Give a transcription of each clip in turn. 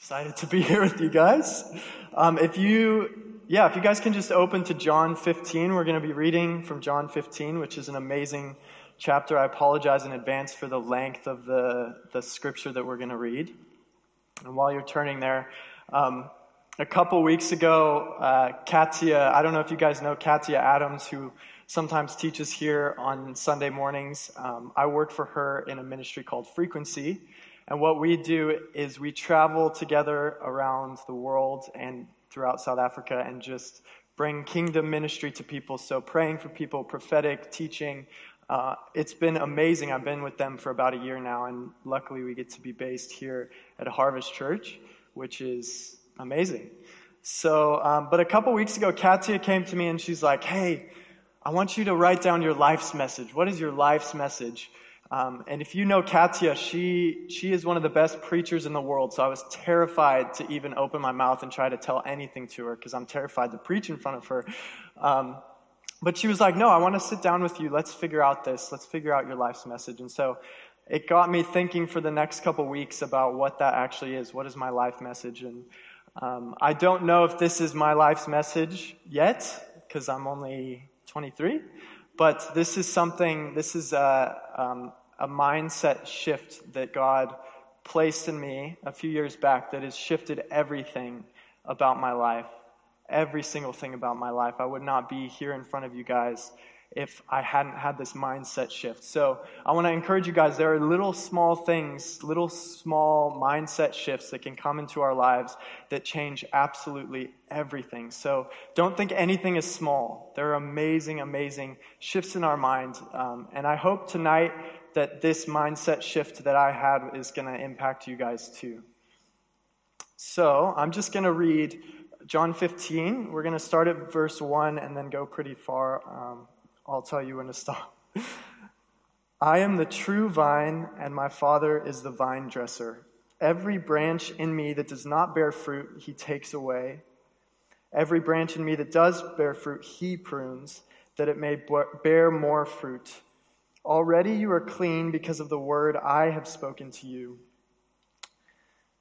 Excited to be here with you guys. If you guys can just open to John 15, we're going to be reading from John 15, which is an amazing chapter. I apologize in advance for the length of the scripture that we're going to read. And while you're turning there, a couple weeks ago, Katya, I don't know if you guys know Katya Adams, who sometimes teaches here on Sunday mornings. I work for her in a ministry called Frequency. And what we do is we travel together around the world and throughout South Africa and just bring kingdom ministry to people. So praying for people, prophetic teaching. It's been amazing. I've been with them for about a year now, and luckily we get to be based here at Harvest Church, which is amazing. So, but a couple weeks ago, Katya came to me and she's like, hey, I want you to write down your life's message. What is your life's message? And if you know Katya, she is one of the best preachers in the world, so I was terrified to even open my mouth and try to tell anything to her because I'm terrified to preach in front of her. But she was like, no, I want to sit down with you. Let's figure out this. Let's figure out your life's message. And so it got me thinking for the next couple weeks about what that actually is. What is my life message? And I don't know if this is my life's message yet because I'm only 23. But this is something, this is a mindset shift that God placed in me a few years back that has shifted everything about my life, every single thing about my life. I would not be here in front of you guys if I hadn't had this mindset shift. So I want to encourage you guys, there are little small things, little small mindset shifts that can come into our lives that change absolutely everything. So don't think anything is small. There are amazing, amazing shifts in our mind. And I hope tonight that this mindset shift that I had is going to impact you guys too. So I'm just going to read John 15. We're going to start at verse 1 and then go pretty far. I'll tell you when to stop. I am the true vine, and my Father is the vine dresser. Every branch in me that does not bear fruit, he takes away. Every branch in me that does bear fruit, he prunes, that it may bear more fruit. Already you are clean because of the word I have spoken to you.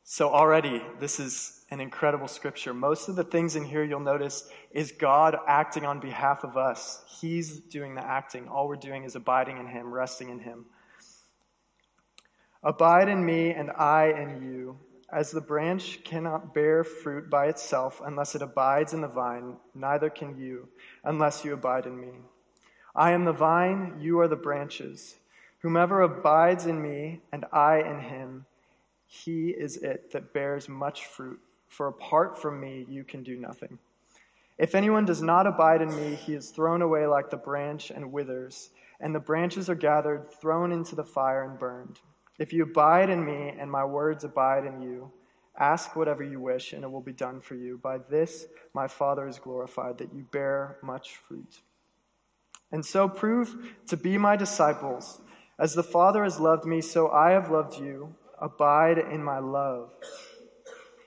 So already, this is an incredible scripture. Most of the things in here you'll notice is God acting on behalf of us. He's doing the acting. All we're doing is abiding in him, resting in him. Abide in me and I in you. As the branch cannot bear fruit by itself unless it abides in the vine, neither can you unless you abide in me. I am the vine, you are the branches. Whomever abides in me and I in him, he is it that bears much fruit, for apart from me you can do nothing. If anyone does not abide in me, he is thrown away like the branch and withers, and the branches are gathered, thrown into the fire and burned. If you abide in me and my words abide in you, ask whatever you wish, and it will be done for you. By this my Father is glorified, that you bear much fruit. And so prove to be my disciples. As the Father has loved me, so I have loved you. Abide in my love.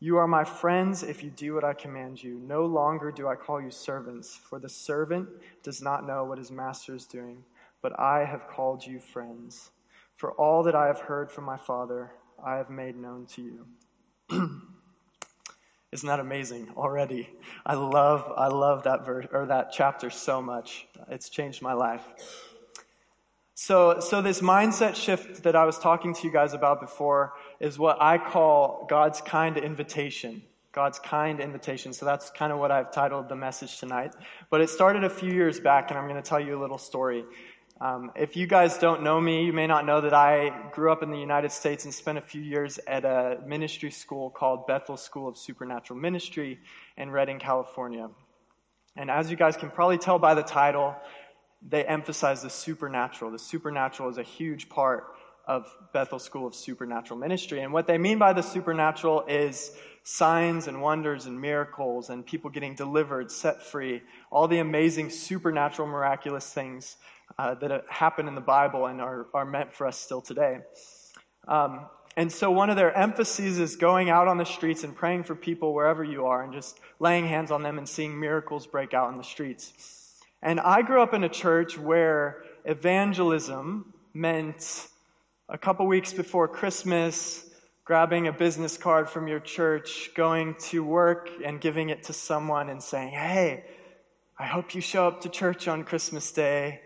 You are my friends if you do what I command you. No longer do I call you servants, for the servant does not know what his master is doing, but I have called you friends. For all that I have heard from my Father, I have made known to you. Isn't that amazing already? I love that verse or that chapter so much. It's changed my life. So this mindset shift that I was talking to you guys about before is what I call God's kind invitation. God's kind invitation. So that's kind of what I've titled the message tonight. But it started a few years back, and I'm going to tell you a little story. If you guys don't know me, you may not know that I grew up in the United States and spent a few years at a ministry school called Bethel School of Supernatural Ministry in Redding, California. And as you guys can probably tell by the title, they emphasize the supernatural. The supernatural is a huge part of Bethel School of Supernatural Ministry. And what they mean by the supernatural is signs and wonders and miracles and people getting delivered, set free, all the amazing supernatural, miraculous things that happen in the Bible and are meant for us still today. And so one of their emphases is going out on the streets and praying for people wherever you are and just laying hands on them and seeing miracles break out in the streets. And I grew up in a church where evangelism meant a couple weeks before Christmas, grabbing a business card from your church, going to work and giving it to someone and saying, "Hey, I hope you show up to church on Christmas Day.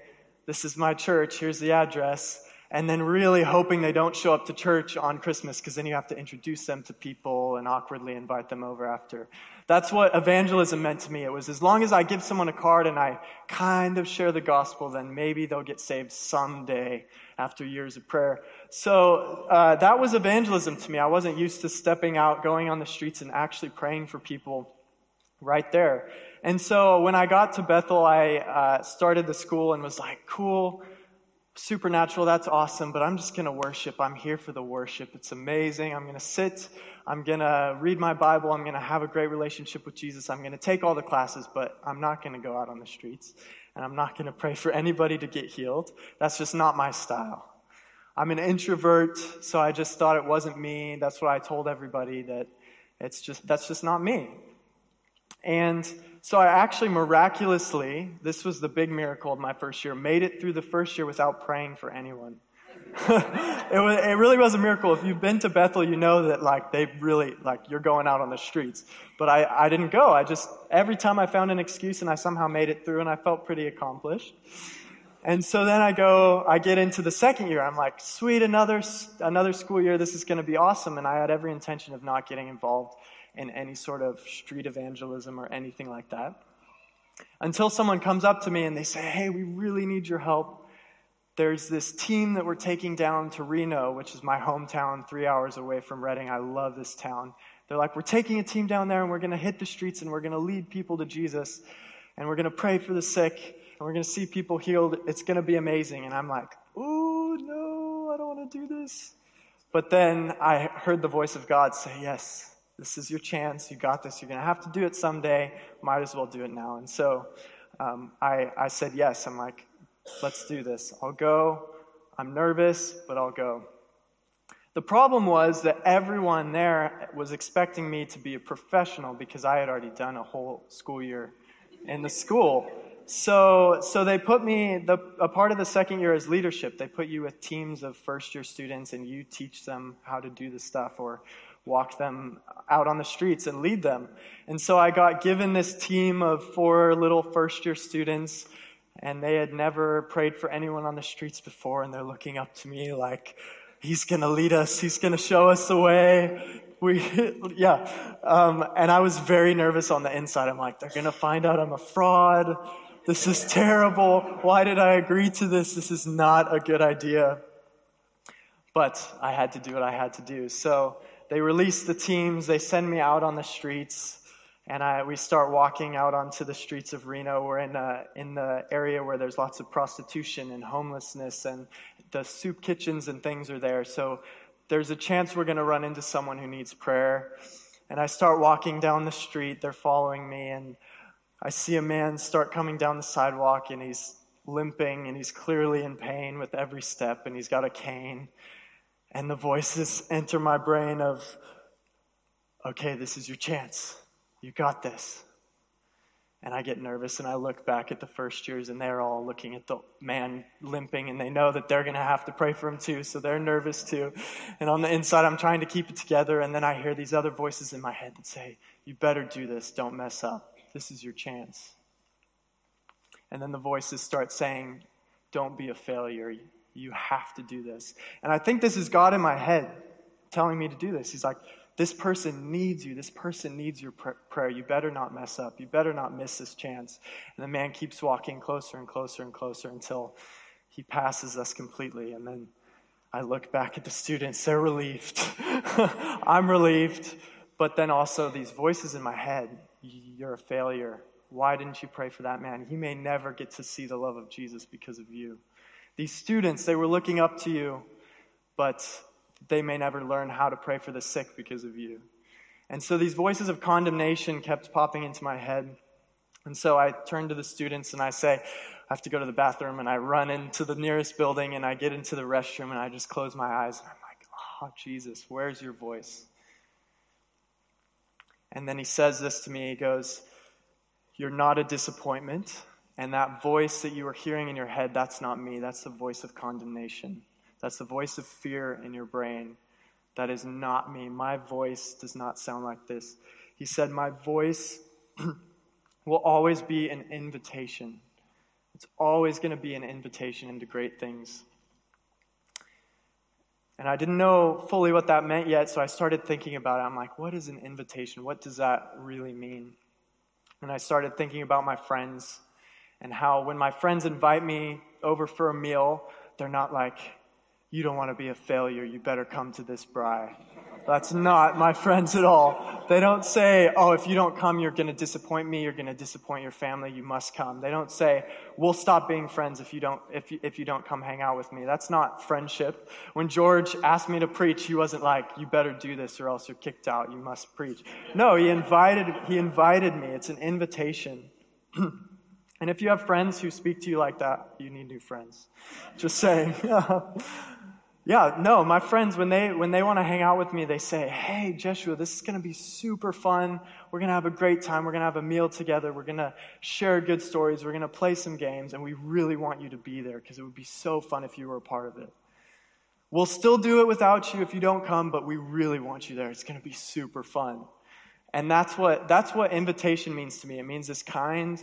This is my church. Here's the address." And then really hoping they don't show up to church on Christmas, because then you have to introduce them to people and awkwardly invite them over after. That's what evangelism meant to me. It was, as long as I give someone a card and I kind of share the gospel, then maybe they'll get saved someday after years of prayer. So that was evangelism to me. I wasn't used to stepping out, going on the streets, and actually praying for people right there. And so when I got to Bethel, I started the school and was like, cool, supernatural, that's awesome, but I'm just going to worship. I'm here for the worship. It's amazing. I'm going to sit. I'm going to read my Bible. I'm going to have a great relationship with Jesus. I'm going to take all the classes, but I'm not going to go out on the streets, and I'm not going to pray for anybody to get healed. That's just not my style. I'm an introvert, so I just thought it wasn't me. That's what I told everybody, that that's just not me. And so I actually miraculously, this was the big miracle of my first year, made it through the first year without praying for anyone. It really was a miracle. If you've been to Bethel, you know that you're going out on the streets. But I didn't go. Every time I found an excuse and I somehow made it through, and I felt pretty accomplished. And so then I get into the second year. I'm like, sweet, another school year. This is going to be awesome. And I had every intention of not getting involved in any sort of street evangelism or anything like that, until someone comes up to me and they say, "Hey, we really need your help. There's this team that we're taking down to Reno," which is my hometown, 3 hours away from Redding. I love this town. They're like, "We're taking a team down there, and we're going to hit the streets, and we're going to lead people to Jesus, and we're going to pray for the sick, and we're going to see people healed. It's going to be amazing." And I'm like, "Ooh, no, I don't want to do this." But then I heard the voice of God say, "Yes, this is your chance. You got this. You're going to have to do it someday. Might as well do it now." And so I said yes. I'm like, let's do this. I'll go. I'm nervous, but I'll go. The problem was that everyone there was expecting me to be a professional because I had already done a whole school year in the school. So they put me, a part of the second year is leadership. They put you with teams of first-year students, and you teach them how to do the stuff or walk them out on the streets and lead them. And so I got given this team of 4 little first-year students, and they had never prayed for anyone on the streets before, and they're looking up to me like, "He's going to lead us. He's going to show us the way." And I was very nervous on the inside. I'm like, they're going to find out I'm a fraud. This is terrible. Why did I agree to this? This is not a good idea. But I had to do what I had to do. So they release the teams. They send me out on the streets, and we start walking out onto the streets of Reno. We're in the area where there's lots of prostitution and homelessness, and the soup kitchens and things are there. So there's a chance we're going to run into someone who needs prayer. And I start walking down the street. They're following me, and I see a man start coming down the sidewalk, and he's limping, and he's clearly in pain with every step, and he's got a cane. And the voices enter my brain of, okay, this is your chance. You got this. And I get nervous, and I look back at the first years, and they're all looking at the man limping, and they know that they're going to have to pray for him too, so they're nervous too. And on the inside, I'm trying to keep it together, and then I hear these other voices in my head that say, "You better do this. Don't mess up. This is your chance." And then the voices start saying, "Don't be a failure. You have to do this." And I think this is God in my head telling me to do this. He's like, "This person needs you. This person needs your prayer. You better not mess up. You better not miss this chance." And the man keeps walking closer and closer and closer until he passes us completely. And then I look back at the students. They're relieved. I'm relieved. But then also these voices in my head, "You're a failure. Why didn't you pray for that man? He may never get to see the love of Jesus because of you. These students, they were looking up to you. but they may never learn how to pray for the sick because of you. And so these voices of condemnation kept popping into my head. And so I turn to the students and I say, I have to go to the bathroom, and I run into the nearest building and I get into the restroom and I just close my eyes and I'm like, oh, Jesus, where's your voice? And then he says this to me, he goes, you're not a disappointment, and that voice that you were hearing in your head, that's not me, that's the voice of condemnation. That's the voice of fear in your brain. That is not me. My voice does not sound like this. He said, my voice will always be an invitation. It's always going to be an invitation into great things. And I didn't know fully what that meant yet, so I started thinking about it. I'm like, what is an invitation? What does that really mean? And I started thinking about my friends and how when my friends invite me over for a meal, they're not like, you don't want to be a failure, you better come to this braai. That's not my friends at all. They don't say, oh, if you don't come, you're going to disappoint me, you're going to disappoint your family, you must come. They don't say, we'll stop being friends if you don't come hang out with me. That's not friendship. When George asked me to preach, he wasn't like, you better do this or else you're kicked out, you must preach. No, he invited me. It's an invitation. And if you have friends who speak to you like that, you need new friends. Just saying. Yeah, no, my friends, when they want to hang out with me, they say, hey, Joshua, this is going to be super fun. We're going to have a great time. We're going to have a meal together. We're going to share good stories. We're going to play some games, and we really want you to be there because it would be so fun if you were a part of it. We'll still do it without you if you don't come, but we really want you there. It's going to be super fun. And that's what invitation means to me. It means this kind,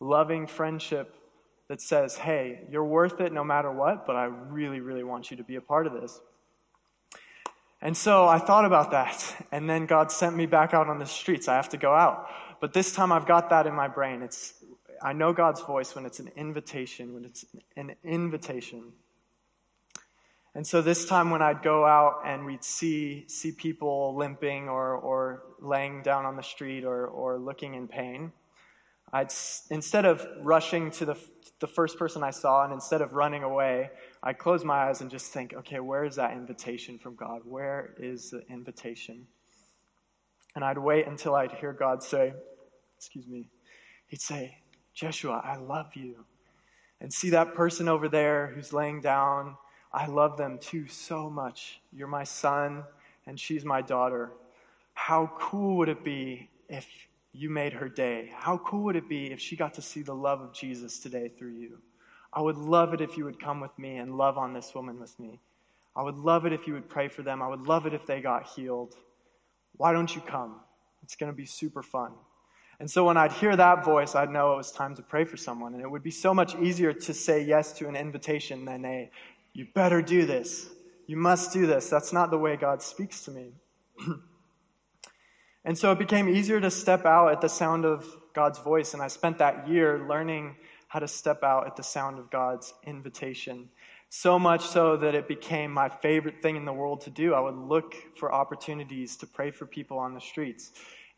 loving friendship that says, hey, you're worth it no matter what, but I really, really want you to be a part of this. And so I thought about that, and then God sent me back out on the streets. I have to go out. But this time I've got that in my brain. I know God's voice when it's an invitation, And so this time when I'd go out and we'd see people limping or laying down on the street or looking in pain, instead of rushing to the first person I saw, and instead of running away, I close my eyes and just think, okay, where is that invitation from God? Where is the invitation? And I'd wait until I'd hear God say, he'd say, Joshua, I love you. And see that person over there who's laying down, I love them too so much. You're my son, and she's my daughter. How cool would it be if you made her day? How cool would it be if she got to see the love of Jesus today through you? I would love it if you would come with me and love on this woman with me. I would love it if you would pray for them. I would love it if they got healed. Why don't you come? It's going to be super fun. And so when I'd hear that voice, I'd know it was time to pray for someone. And it would be so much easier to say yes to an invitation than you better do this. You must do this. That's not the way God speaks to me. And so it became easier to step out at the sound of God's voice, and I spent that year learning how to step out at the sound of God's invitation, so much so that it became my favorite thing in the world to do. I would look for opportunities to pray for people on the streets,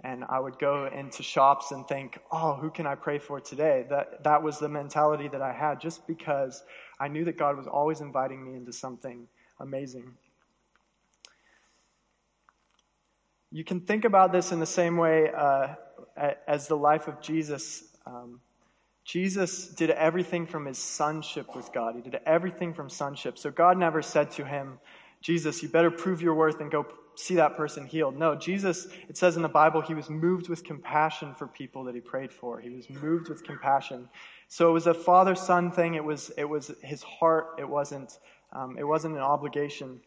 and I would go into shops and think, oh, who can I pray for today? That was the mentality that I had, just because I knew that God was always inviting me into something amazing. You can think about this in the same way as the life of Jesus. Jesus did everything from his sonship with God. He did everything from sonship. So God never said to him, Jesus, you better prove your worth and go see that person healed. No, Jesus, it says in the Bible, he was moved with compassion for people that he prayed for. He was moved with compassion. So it was a father-son thing. It was his heart. It wasn't an obligation.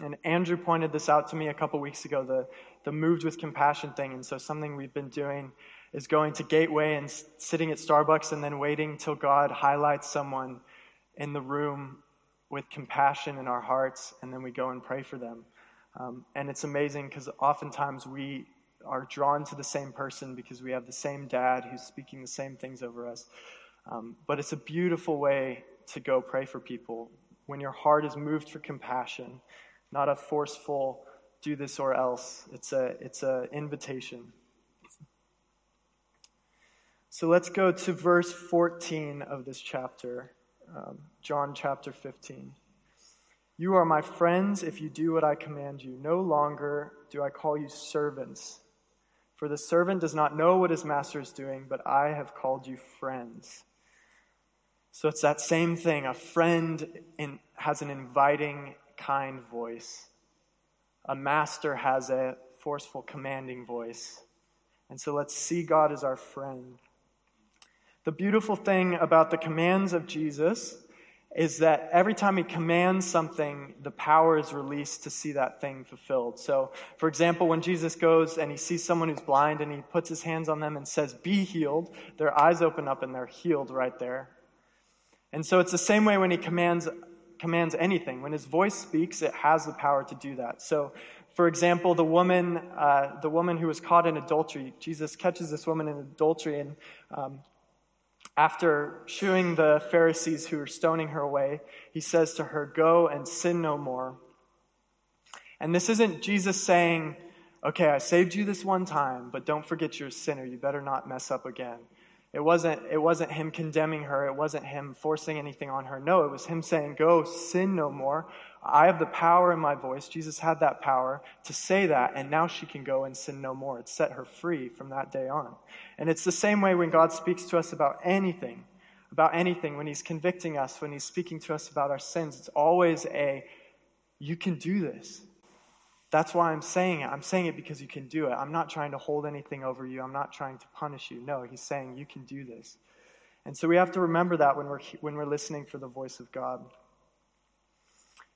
And Andrew pointed this out to me a couple weeks ago, the moved with compassion thing. And so something we've been doing is going to Gateway and sitting at Starbucks and then waiting till God highlights someone in the room with compassion in our hearts, and then we go and pray for them. And it's amazing because oftentimes we are drawn to the same person because we have the same dad who's speaking the same things over us. But it's a beautiful way to go pray for people when your heart is moved for compassion. Not a forceful do this or else. It's a invitation. So let's go to verse 14 of this chapter, John chapter 15. You are my friends if you do what I command you. No longer do I call you servants, for the servant does not know what his master is doing, but I have called you friends. So it's that same thing. A friend has an inviting, kind voice. A master has a forceful, commanding voice. And so let's see God as our friend. The beautiful thing about the commands of Jesus is that every time he commands something, the power is released to see that thing fulfilled. So, for example, when Jesus goes and he sees someone who's blind and he puts his hands on them and says, "Be healed," their eyes open up and they're healed right there. And so it's the same way when he commands anything. When his voice speaks, it has the power to do that. So, for example, the woman who was caught in adultery, Jesus catches this woman in adultery and after shooing the Pharisees who are stoning her away, he says to her, "Go and sin no more." And this isn't Jesus saying, "Okay, I saved you this one time, but don't forget you're a sinner. You better not mess up again." It wasn't him condemning her. It wasn't him forcing anything on her. No, it was him saying, "Go, sin no more." I have the power in my voice. Jesus had that power to say that, and now she can go and sin no more. It set her free from that day on. And it's the same way when God speaks to us about anything, when he's convicting us, when he's speaking to us about our sins, it's always you can do this. That's why I'm saying it. I'm saying it because you can do it. I'm not trying to hold anything over you. I'm not trying to punish you. No, he's saying you can do this. And so we have to remember that when we're listening for the voice of God.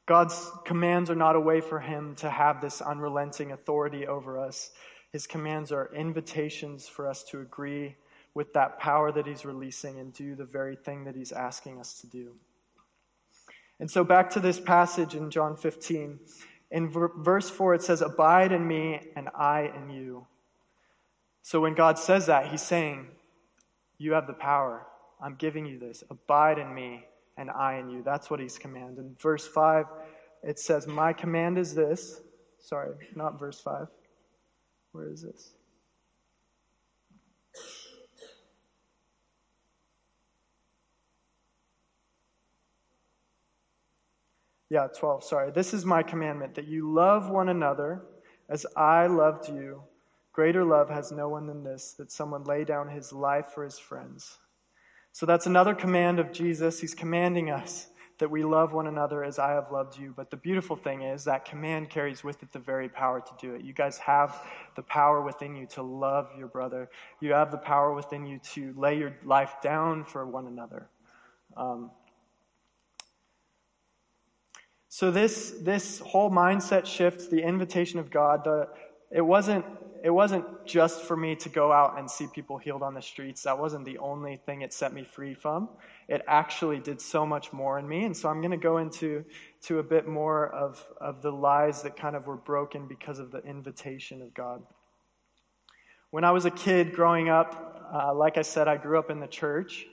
God's commands are not a way for him to have this unrelenting authority over us. His commands are invitations for us to agree with that power that he's releasing and do the very thing that he's asking us to do. And so back to this passage in John 15. In verse 4, it says, "Abide in me and I in you." So when God says that, he's saying, "You have the power. I'm giving you this. Abide in me and I in you." That's what he's commanded. In verse 5, it says, "My command is this." Sorry, not verse 5. Where is this? Yeah, 12, sorry. "This is my commandment, that you love one another as I loved you. Greater love has no one than this, that someone lay down his life for his friends." So that's another command of Jesus. He's commanding us that we love one another as I have loved you. But the beautiful thing is that command carries with it the very power to do it. You guys have the power within you to love your brother. You have the power within you to lay your life down for one another. So this whole mindset shift, the invitation of God, it wasn't just for me to go out and see people healed on the streets. That wasn't the only thing it set me free from. It actually did so much more in me. And so I'm going to go into a bit more of the lies that kind of were broken because of the invitation of God. When I was a kid growing up, like I said, I grew up in the church.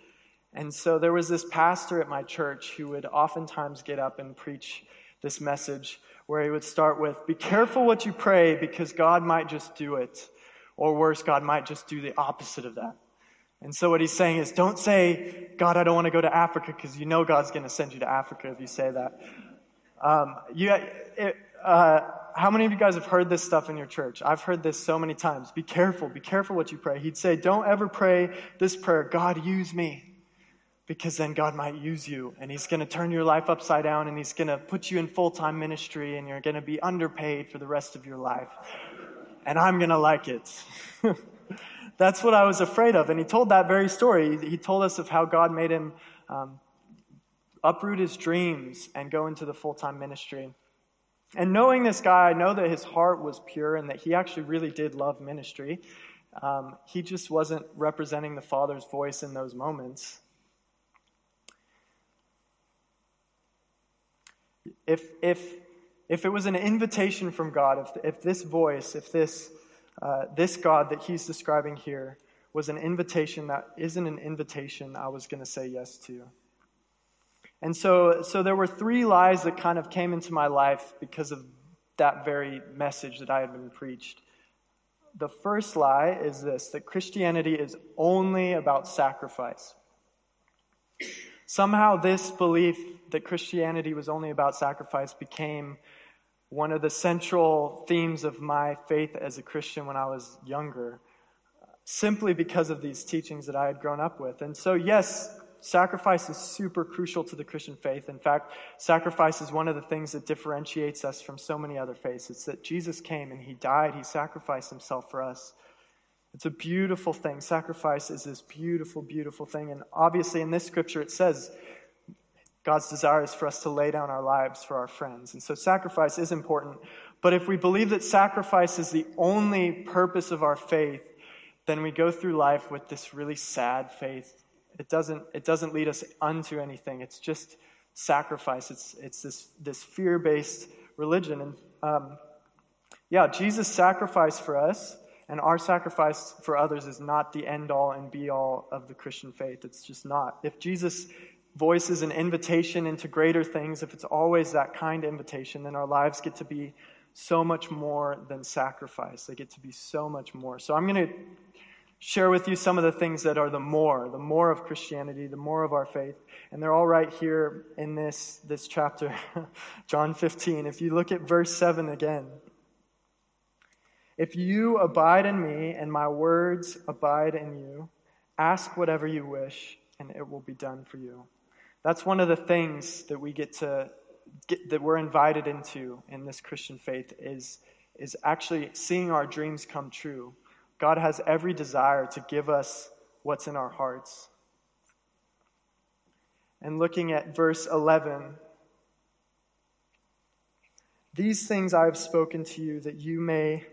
And so there was this pastor at my church who would oftentimes get up and preach this message where he would start with, "Be careful what you pray because God might just do it." Or worse, God might just do the opposite of that. And so what he's saying is, don't say, "God, I don't want to go to Africa," because you know God's going to send you to Africa if you say that. How many of you guys have heard this stuff in your church? I've heard this so many times. Be careful what you pray. He'd say, don't ever pray this prayer, "God, use me," because then God might use you, and he's going to turn your life upside down, and he's going to put you in full-time ministry, and you're going to be underpaid for the rest of your life, and I'm going to like it. That's what I was afraid of, and he told that very story. He told us of how God made him uproot his dreams and go into the full-time ministry. And knowing this guy, I know that his heart was pure and that he actually really did love ministry. He just wasn't representing the Father's voice in those moments. If it was an invitation from God, if this voice, if this God that he's describing here was an invitation that isn't an invitation I was going to say yes to. And so there were three lies that kind of came into my life because of that very message that I had been preached. The first lie is this, that Christianity is only about sacrifice. Somehow this belief that Christianity was only about sacrifice became one of the central themes of my faith as a Christian when I was younger, simply because of these teachings that I had grown up with. And so, yes, sacrifice is super crucial to the Christian faith. In fact, sacrifice is one of the things that differentiates us from so many other faiths. It's that Jesus came and he died. He sacrificed himself for us. It's a beautiful thing. Sacrifice is this beautiful, beautiful thing. And obviously in this scripture it says God's desire is for us to lay down our lives for our friends. And so sacrifice is important. But if we believe that sacrifice is the only purpose of our faith, then we go through life with this really sad faith. It doesn't lead us unto anything. It's just sacrifice. It's this fear-based religion. And Jesus' sacrifice for us and our sacrifice for others is not the end-all and be-all of the Christian faith. It's just not. If Jesus' voice is an invitation into greater things, if it's always that kind of invitation, then our lives get to be so much more than sacrifice. They get to be so much more. So I'm going to share with you some of the things that are the more of Christianity, the more of our faith. And they're all right here in this chapter, John 15. If you look at verse 7 again. If you abide in me and my words abide in you, ask whatever you wish and it will be done for you. That's one of the things that we that we're invited into in this Christian faith is actually seeing our dreams come true. God has every desire to give us what's in our hearts. And looking at verse 11, these things I have spoken to you that you may,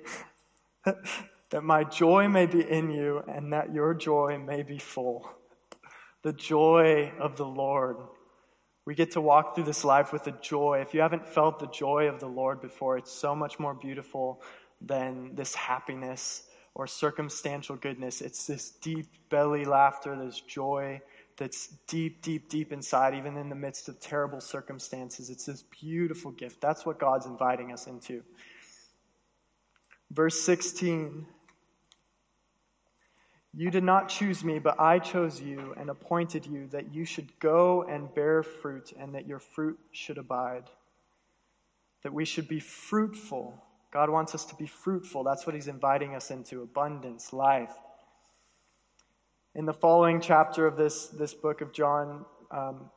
that my joy may be in you and that your joy may be full. The joy of the Lord. We get to walk through this life with a joy. If you haven't felt the joy of the Lord before, it's so much more beautiful than this happiness or circumstantial goodness. It's this deep belly laughter, this joy that's deep, deep, deep inside, even in the midst of terrible circumstances. It's this beautiful gift. That's what God's inviting us into. Verse 16. You did not choose me, but I chose you and appointed you that you should go and bear fruit and that your fruit should abide. That we should be fruitful. God wants us to be fruitful. That's what he's inviting us into, abundance, life. In the following chapter of this book of John,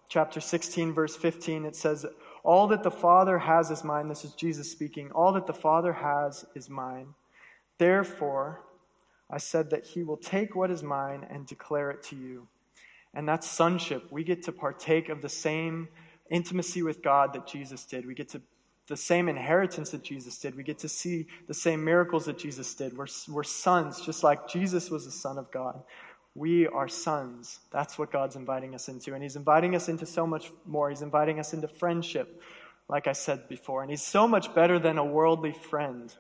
chapter 16, verse 15, it says, all that the Father has is mine. This is Jesus speaking. All that the Father has is mine. Therefore, I said that he will take what is mine and declare it to you. And that's sonship. We get to partake of the same intimacy with God that Jesus did. We get to the same inheritance that Jesus did. We get to see the same miracles that Jesus did. We're sons, just like Jesus was the Son of God. We are sons. That's what God's inviting us into. And he's inviting us into so much more. He's inviting us into friendship, like I said before. And he's so much better than a worldly friend.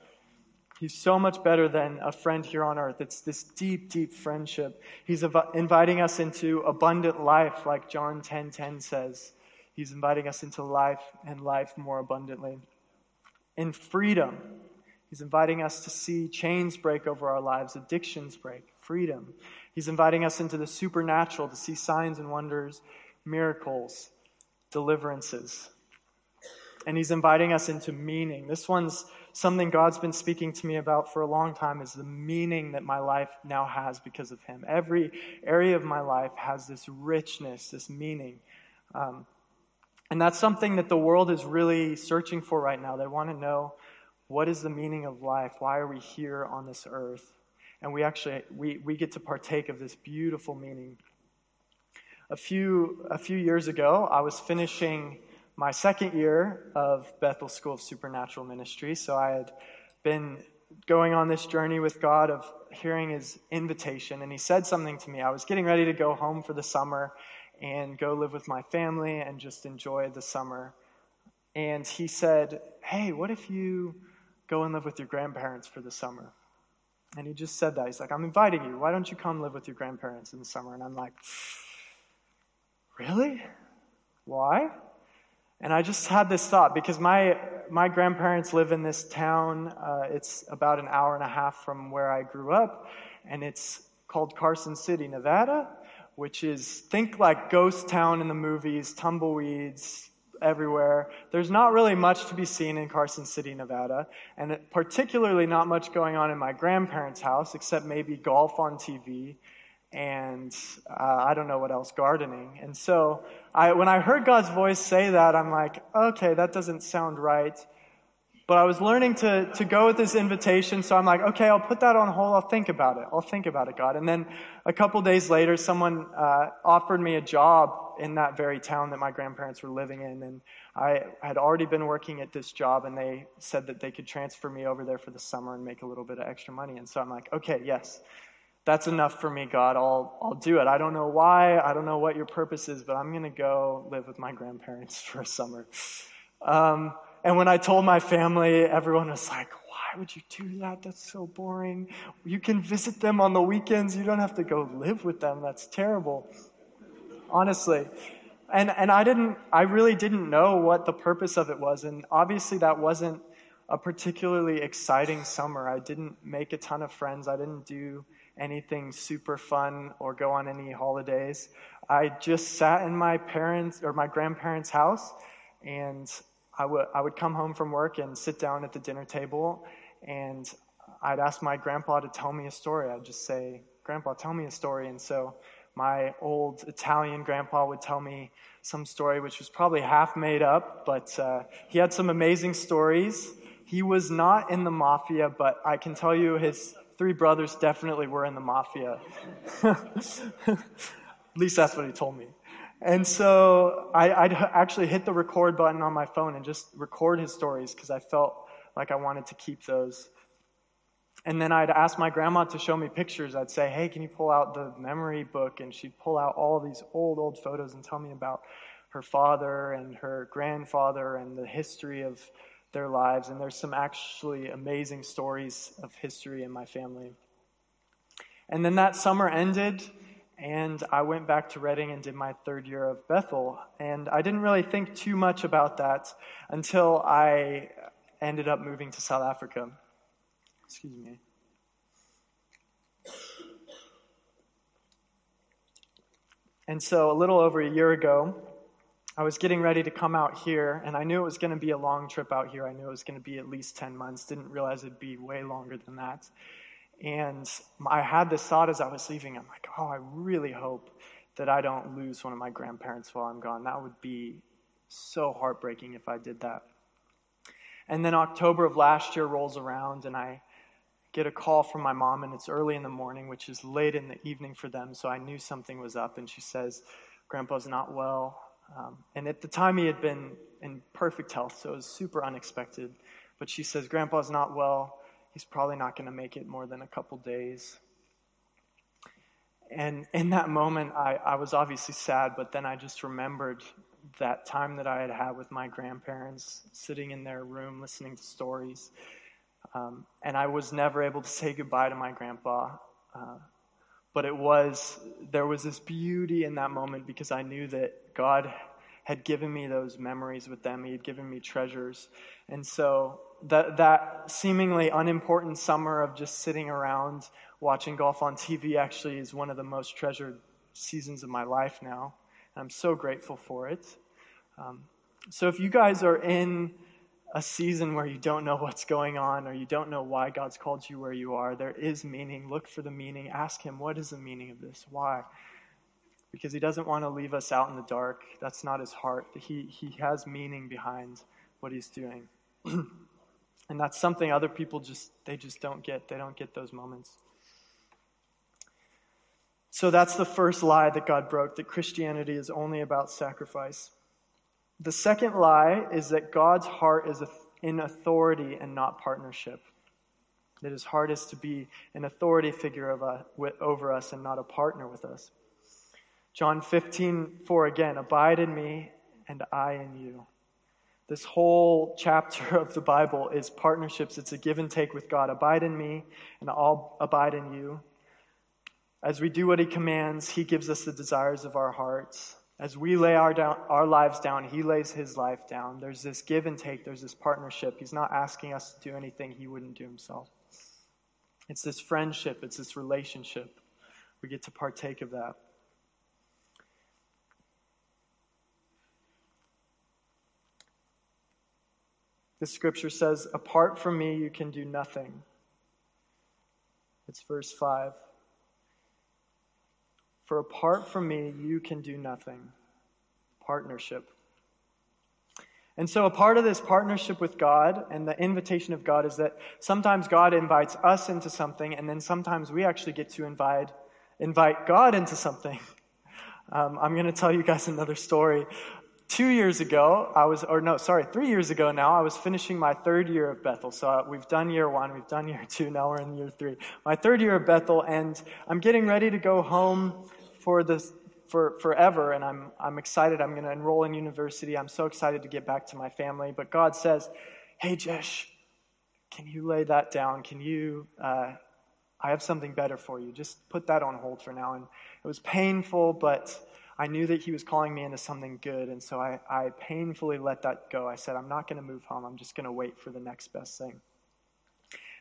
He's so much better than a friend here on earth. It's this deep, deep friendship. He's inviting us into abundant life, like John 10:10 says. He's inviting us into life and life more abundantly. In freedom, he's inviting us to see chains break over our lives, addictions break, freedom. He's inviting us into the supernatural to see signs and wonders, miracles, deliverances. And he's inviting us into meaning. This one's something God's been speaking to me about for a long time, is the meaning that my life now has because of him. Every area of my life has this richness, this meaning. And that's something that the world is really searching for right now. They want to know, what is the meaning of life? Why are we here on this earth? And we get to partake of this beautiful meaning. A few years ago, I was finishing my second year of Bethel School of Supernatural Ministry. So I had been going on this journey with God of hearing his invitation. And he said something to me. I was getting ready to go home for the summer and go live with my family and just enjoy the summer. And he said, hey, what if you go and live with your grandparents for the summer? And he just said that. He's like, I'm inviting you. Why don't you come live with your grandparents in the summer? And I'm like, really? Why? And I just had this thought, because my grandparents live in this town. It's about an hour and a half from where I grew up, and it's called Carson City, Nevada, which is, think like ghost town in the movies, tumbleweeds everywhere. There's not really much to be seen in Carson City, Nevada, and particularly not much going on in my grandparents' house, except maybe golf on TV and I don't know what else, gardening. And so when I heard God's voice say that, I'm like, okay, that doesn't sound right. But I was learning to go with this invitation, so I'm like, okay, I'll put that on hold. I'll think about it, God. And then a couple days later, someone offered me a job in that very town that my grandparents were living in, and I had already been working at this job, and they said that they could transfer me over there for the summer and make a little bit of extra money. And so I'm like, okay, yes, that's enough for me, God. I'll do it. I don't know why. I don't know what your purpose is, but I'm going to go live with my grandparents for a summer. And when I told my family, everyone was like, why would you do that? That's so boring. You can visit them on the weekends. You don't have to go live with them. That's terrible, honestly. And I really didn't know what the purpose of it was. And obviously that wasn't a particularly exciting summer. I didn't make a ton of friends. I didn't do anything super fun or go on any holidays. I just sat in my grandparents' house, and I would come home from work and sit down at the dinner table, and I'd ask my grandpa to tell me a story. I'd just say, Grandpa, tell me a story. And so my old Italian grandpa would tell me some story, which was probably half made up, but he had some amazing stories. He was not in the mafia, but I can tell you his three brothers definitely were in the mafia. At least that's what he told me. And so I'd actually hit the record button on my phone and just record his stories because I felt like I wanted to keep those. And then I'd ask my grandma to show me pictures. I'd say, hey, can you pull out the memory book? And she'd pull out all these old photos and tell me about her father and her grandfather and the history of their lives. And there's some actually amazing stories of history in my family. And then that summer ended, and I went back to Redding and did my third year of Bethel. And I didn't really think too much about that until I ended up moving to South Africa. Excuse me. And so a little over a year ago, I was getting ready to come out here, and I knew it was going to be a long trip out here. I knew it was going to be at least 10 months. Didn't realize it'd be way longer than that. And I had this thought as I was leaving. I'm like, oh, I really hope that I don't lose one of my grandparents while I'm gone. That would be so heartbreaking if I did that. And then October of last year rolls around, and I get a call from my mom, and it's early in the morning, which is late in the evening for them, so I knew something was up. And she says, Grandpa's not well. And at the time, he had been in perfect health, so it was super unexpected. But she says, Grandpa's not well. He's probably not going to make it more than a couple days. And in that moment, I was obviously sad, but then I just remembered that time that I had with my grandparents, sitting in their room, listening to stories. And I was never able to say goodbye to my grandpa. But there was this beauty in that moment because I knew that God had given me those memories with them. He had given me treasures. And so that seemingly unimportant summer of just sitting around watching golf on TV actually is one of the most treasured seasons of my life now. And I'm so grateful for it. So if you guys are in a season where you don't know what's going on or you don't know why God's called you where you are, there is meaning. Look for the meaning. Ask him, what is the meaning of this? Why? Because he doesn't want to leave us out in the dark. That's not his heart. He has meaning behind what he's doing. And that's something other people just don't get. They don't get those moments. So that's the first lie that God broke, that Christianity is only about sacrifice. The second lie is that God's heart is in authority and not partnership. That his heart is to be an authority figure over us and not a partner with us. John 15:4 again, abide in me and I in you. This whole chapter of the Bible is partnerships. It's a give and take with God. Abide in me, and I'll abide in you. As we do what he commands, he gives us the desires of our hearts. As we lay our lives down, he lays his life down. There's this give and take. There's this partnership. He's not asking us to do anything he wouldn't do himself. It's this friendship. It's this relationship. We get to partake of that. The scripture says, apart from me, you can do nothing. It's verse 5. For apart from me, you can do nothing. Partnership. And so a part of this partnership with God and the invitation of God is that sometimes God invites us into something, and then sometimes we actually get to invite God into something. I'm going to tell you guys another story. 3 years ago now, I was finishing my third year of Bethel. So we've done year one, we've done year two, now we're in year three. My third year of Bethel, and I'm getting ready to go home for forever, and I'm excited. I'm going to enroll in university. I'm so excited to get back to my family. But God says, hey, Jesh, can you lay that down? Can you, I have something better for you. Just put that on hold for now. And it was painful, but I knew that he was calling me into something good, and so I painfully let that go. I said, I'm not going to move home. I'm just going to wait for the next best thing.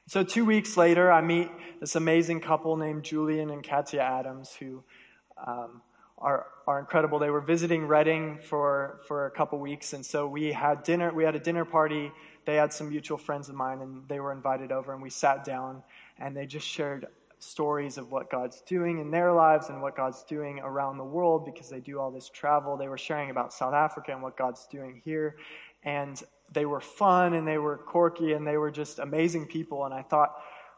So 2 weeks later, I meet this amazing couple named Julian and Katya Adams, who are incredible. They were visiting Redding for a couple weeks, and so we had dinner. We had a dinner party. They had some mutual friends of mine, and they were invited over, and we sat down, and they just shared stories of what God's doing in their lives and what God's doing around the world, because they do all this travel. They were sharing about South Africa and what God's doing here, and they were fun and they were quirky and they were just amazing people. And I thought,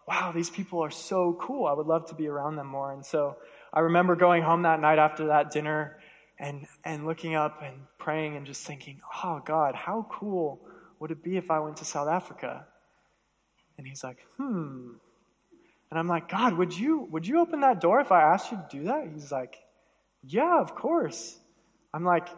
wow, these people are so cool. I would love to be around them more. And so I remember going home that night after that dinner and looking up and praying and just thinking, oh God, how cool would it be if I went to South Africa? And he's like, And I'm like, God, would you open that door if I asked you to do that? He's like, yeah, of course. I'm like,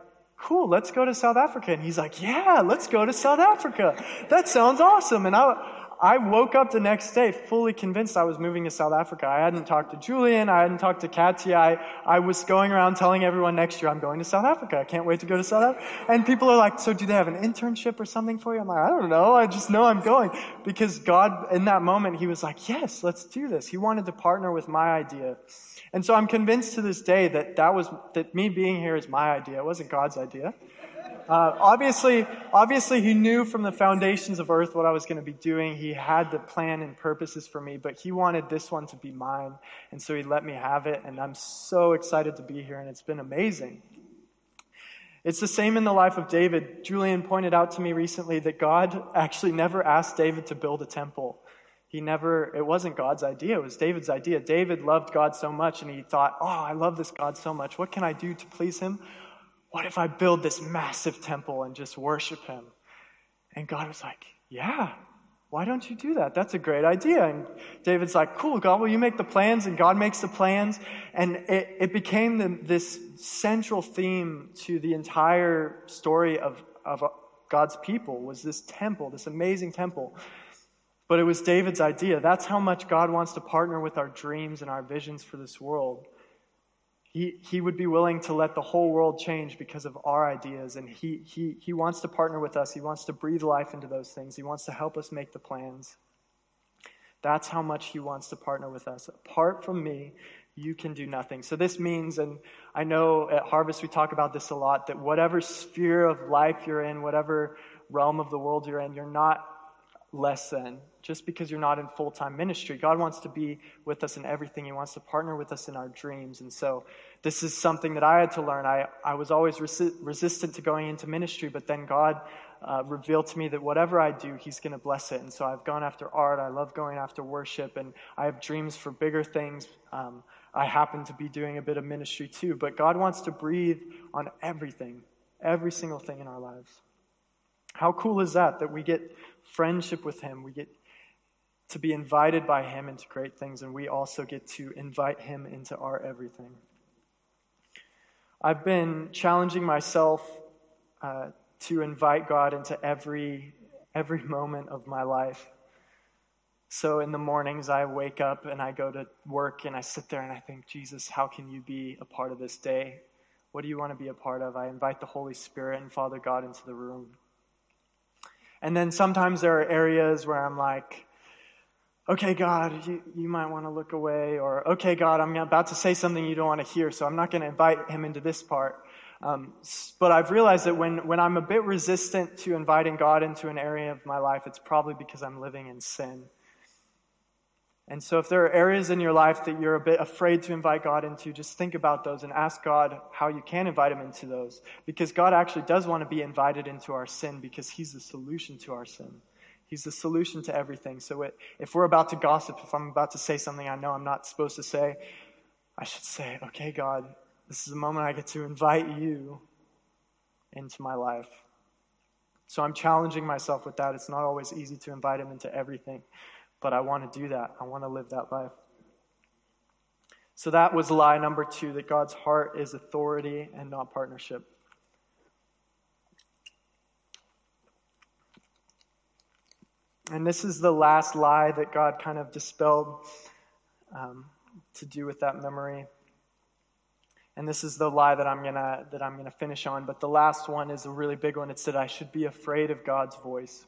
cool, let's go to South Africa. And he's like, yeah, let's go to South Africa. That sounds awesome. And I woke up the next day fully convinced I was moving to South Africa. I hadn't talked to Julian. I hadn't talked to Katya. I was going around telling everyone next year, I'm going to South Africa. I can't wait to go to South Africa. And people are like, so do they have an internship or something for you? I'm like, I don't know. I just know I'm going. Because God, in that moment, he was like, yes, let's do this. He wanted to partner with my idea. And so I'm convinced to this day that me being here is my idea. It wasn't God's idea. Obviously, he knew from the foundations of earth what I was going to be doing. He had the plan and purposes for me, but he wanted this one to be mine, and so he let me have it, and I'm so excited to be here, and it's been amazing. It's the same in the life of David. Julian pointed out to me recently that God actually never asked David to build a temple. It wasn't God's idea, it was David's idea. David loved God so much, and he thought, oh, I love this God so much. What can I do to please him? What if I build this massive temple and just worship him? And God was like, yeah, why don't you do that? That's a great idea. And David's like, cool, God, will you make the plans? And God makes the plans. And it became this central theme to the entire story of God's people, was this temple, this amazing temple. But it was David's idea. That's how much God wants to partner with our dreams and our visions for this world. He would be willing to let the whole world change because of our ideas, and he wants to partner with us. He wants to breathe life into those things. He wants to help us make the plans. That's how much he wants to partner with us. Apart from me, you can do nothing. So this means, and I know at Harvest we talk about this a lot, that whatever sphere of life you're in, whatever realm of the world you're in, you're not less than. Just because you're not in full-time ministry, God wants to be with us in everything. He wants to partner with us in our dreams. And so this is something that I had to learn. I was always resistant to going into ministry, but then God revealed to me that whatever I do, he's going to bless it. And so I've gone after art. I love going after worship, and I have dreams for bigger things. I happen to be doing a bit of ministry too, but God wants to breathe on everything, every single thing in our lives. How cool is that we get friendship with him, we get to be invited by him into great things, and we also get to invite him into our everything. I've been challenging myself to invite God into every moment of my life. So in the mornings, I wake up and I go to work and I sit there and I think, Jesus, how can you be a part of this day? What do you want to be a part of? I invite the Holy Spirit and Father God into the room. And then sometimes there are areas where I'm like, okay, God, you might want to look away, or, okay, God, I'm about to say something you don't want to hear, so I'm not going to invite him into this part. But I've realized that when I'm a bit resistant to inviting God into an area of my life, it's probably because I'm living in sin. And so if there are areas in your life that you're a bit afraid to invite God into, just think about those and ask God how you can invite him into those. Because God actually does want to be invited into our sin, because he's the solution to our sin. He's the solution to everything. So if we're about to gossip, if I'm about to say something I know I'm not supposed to say, I should say, okay, God, this is a moment I get to invite you into my life. So I'm challenging myself with that. It's not always easy to invite him into everything, but I want to do that. I want to live that life. So that was lie number 2, that God's heart is authority and not partnership. And this is the last lie that God kind of dispelled to do with that memory. And this is the lie that I'm gonna finish on. But the last one is a really big one. It's that I should be afraid of God's voice.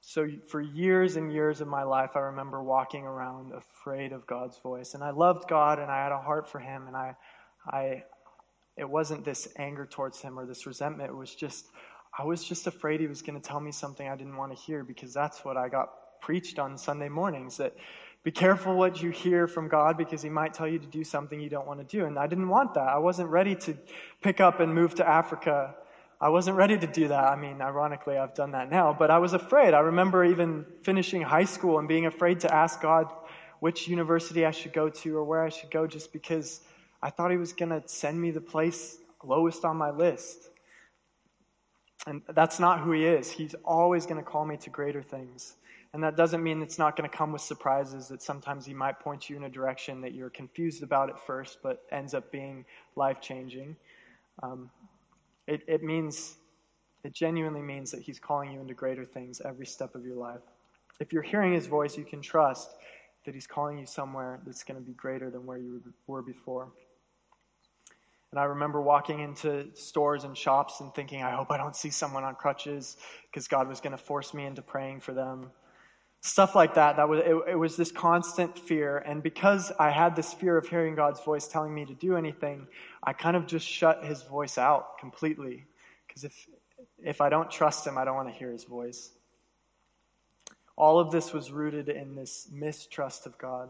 So for years and years of my life, I remember walking around afraid of God's voice. And I loved God, and I had a heart for him. And it wasn't this anger towards him or this resentment. It was just, I was just afraid he was going to tell me something I didn't want to hear, because that's what I got preached on Sunday mornings, that be careful what you hear from God, because he might tell you to do something you don't want to do. And I didn't want that. I wasn't ready to pick up and move to Africa. I wasn't ready to do that. I mean, ironically, I've done that now, but I was afraid. I remember even finishing high school and being afraid to ask God which university I should go to or where I should go, just because I thought he was going to send me the place lowest on my list. And that's not who he is. He's always going to call me to greater things. And that doesn't mean it's not going to come with surprises, that sometimes he might point you in a direction that you're confused about at first, but ends up being life-changing. It genuinely means that he's calling you into greater things every step of your life. If you're hearing his voice, you can trust that he's calling you somewhere that's going to be greater than where you were before. And I remember walking into stores and shops and thinking, I hope I don't see someone on crutches, because God was going to force me into praying for them. Stuff like that. It was this constant fear. And because I had this fear of hearing God's voice telling me to do anything, I kind of just shut his voice out completely. Because if I don't trust him, I don't want to hear his voice. All of this was rooted in this mistrust of God.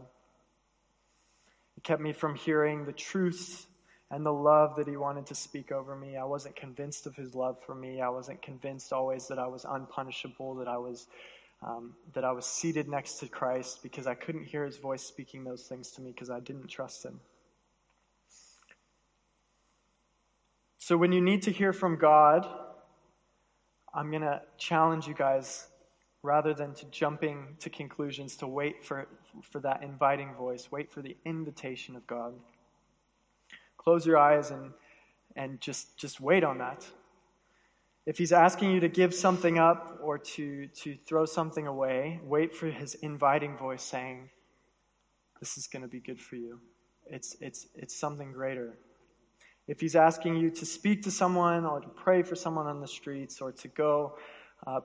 It kept me from hearing the truths and the love that he wanted to speak over me. I wasn't convinced of his love for me. I wasn't convinced always that I was unpunishable, that I was seated next to Christ, because I couldn't hear his voice speaking those things to me because I didn't trust him. So when you need to hear from God, I'm going to challenge you guys, rather than to jumping to conclusions, to wait for that inviting voice, wait for the invitation of God. Close your eyes and just wait on that. If he's asking you to give something up or to throw something away, wait for his inviting voice saying, this is going to be good for you. It's something greater. If he's asking you to speak to someone or to pray for someone on the streets, or to go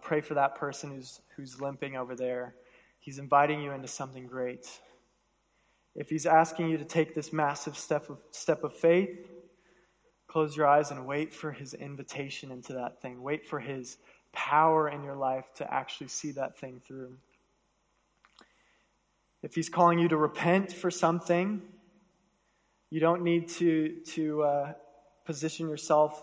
pray for that person who's limping over there, he's inviting you into something great. If he's asking you to take this massive step of faith, close your eyes and wait for his invitation into that thing. Wait for his power in your life to actually see that thing through. If he's calling you to repent for something, you don't need to position yourself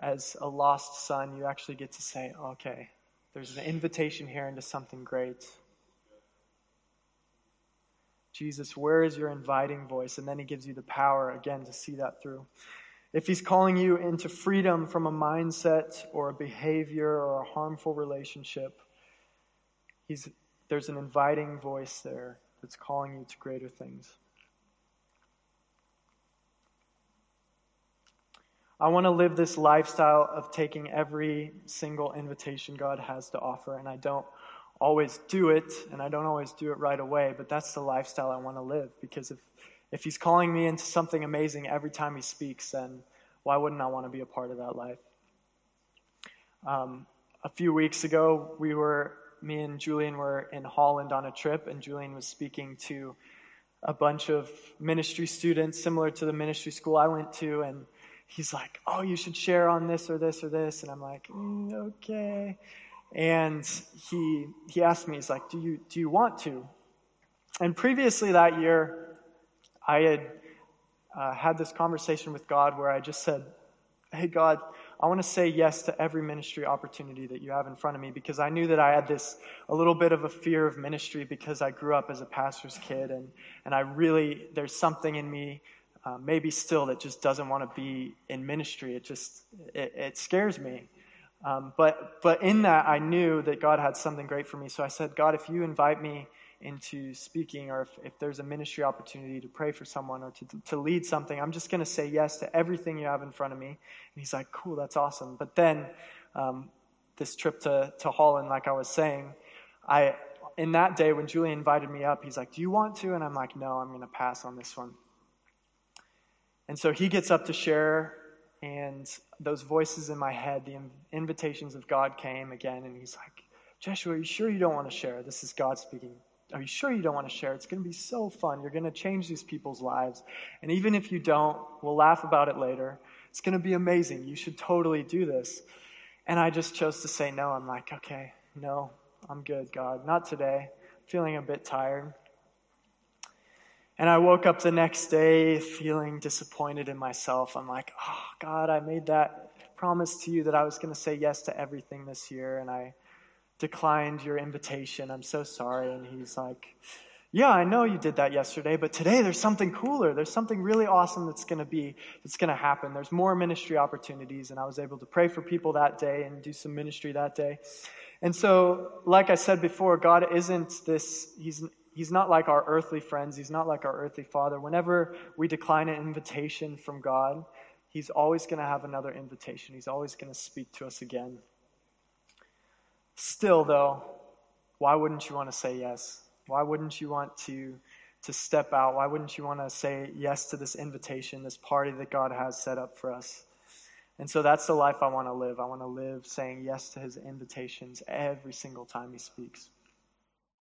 as a lost son. You actually get to say, okay, there's an invitation here into something great. Jesus, where is your inviting voice? And then he gives you the power, again, to see that through. If he's calling you into freedom from a mindset or a behavior or a harmful relationship, there's an inviting voice there that's calling you to greater things. I want to live this lifestyle of taking every single invitation God has to offer, and I don't always do it, and I don't always do it right away, but that's the lifestyle I want to live, because if he's calling me into something amazing every time he speaks, then why wouldn't I want to be a part of that life? A few weeks ago, we were me and Julian were in Holland on a trip, and Julian was speaking to a bunch of ministry students similar to the ministry school I went to, and he's like, oh, you should share on this or this or this. And I'm like, okay. And he asked me, he's like, do you want to? And previously that year, I had this conversation with God where I just said, hey, God, I want to say yes to every ministry opportunity that you have in front of me, because I knew that I had a little bit of a fear of ministry because I grew up as a pastor's kid, and I really, there's something in me, maybe still, that just doesn't want to be in ministry. It scares me. But in that, I knew that God had something great for me. So I said, God, if you invite me into speaking, or if there's a ministry opportunity to pray for someone or to lead something, I'm just going to say yes to everything you have in front of me. And he's like, cool, that's awesome. But then this trip to Holland, like I was saying, in that day when Julian invited me up, he's like, do you want to? And I'm like, no, I'm going to pass on this one. And so he gets up to share, and those voices in my head, the invitations of God came again, and he's like, Joshua, are you sure you don't want to share? This is God speaking. Are you sure you don't want to share? It's going to be so fun. You're going to change these people's lives. And even if you don't, we'll laugh about it later. It's going to be amazing. You should totally do this. And I just chose to say no. I'm like, okay, no, I'm good, God. Not today. I'm feeling a bit tired. And I woke up the next day feeling disappointed in myself. I'm like, oh, God, I made that promise to you that I was going to say yes to everything this year, and I declined your invitation. I'm so sorry. And he's like, yeah, I know you did that yesterday, but today there's something cooler. There's something really awesome that's going to happen. There's more ministry opportunities. And I was able to pray for people that day and do some ministry that day. And so, like I said before, God isn't this, He's not like our earthly friends. He's not like our earthly father. Whenever we decline an invitation from God, he's always going to have another invitation. He's always going to speak to us again. Still, though, why wouldn't you want to say yes? Why wouldn't you want to step out? Why wouldn't you want to say yes to this invitation, this party that God has set up for us? And so that's the life I want to live. I want to live saying yes to his invitations every single time he speaks.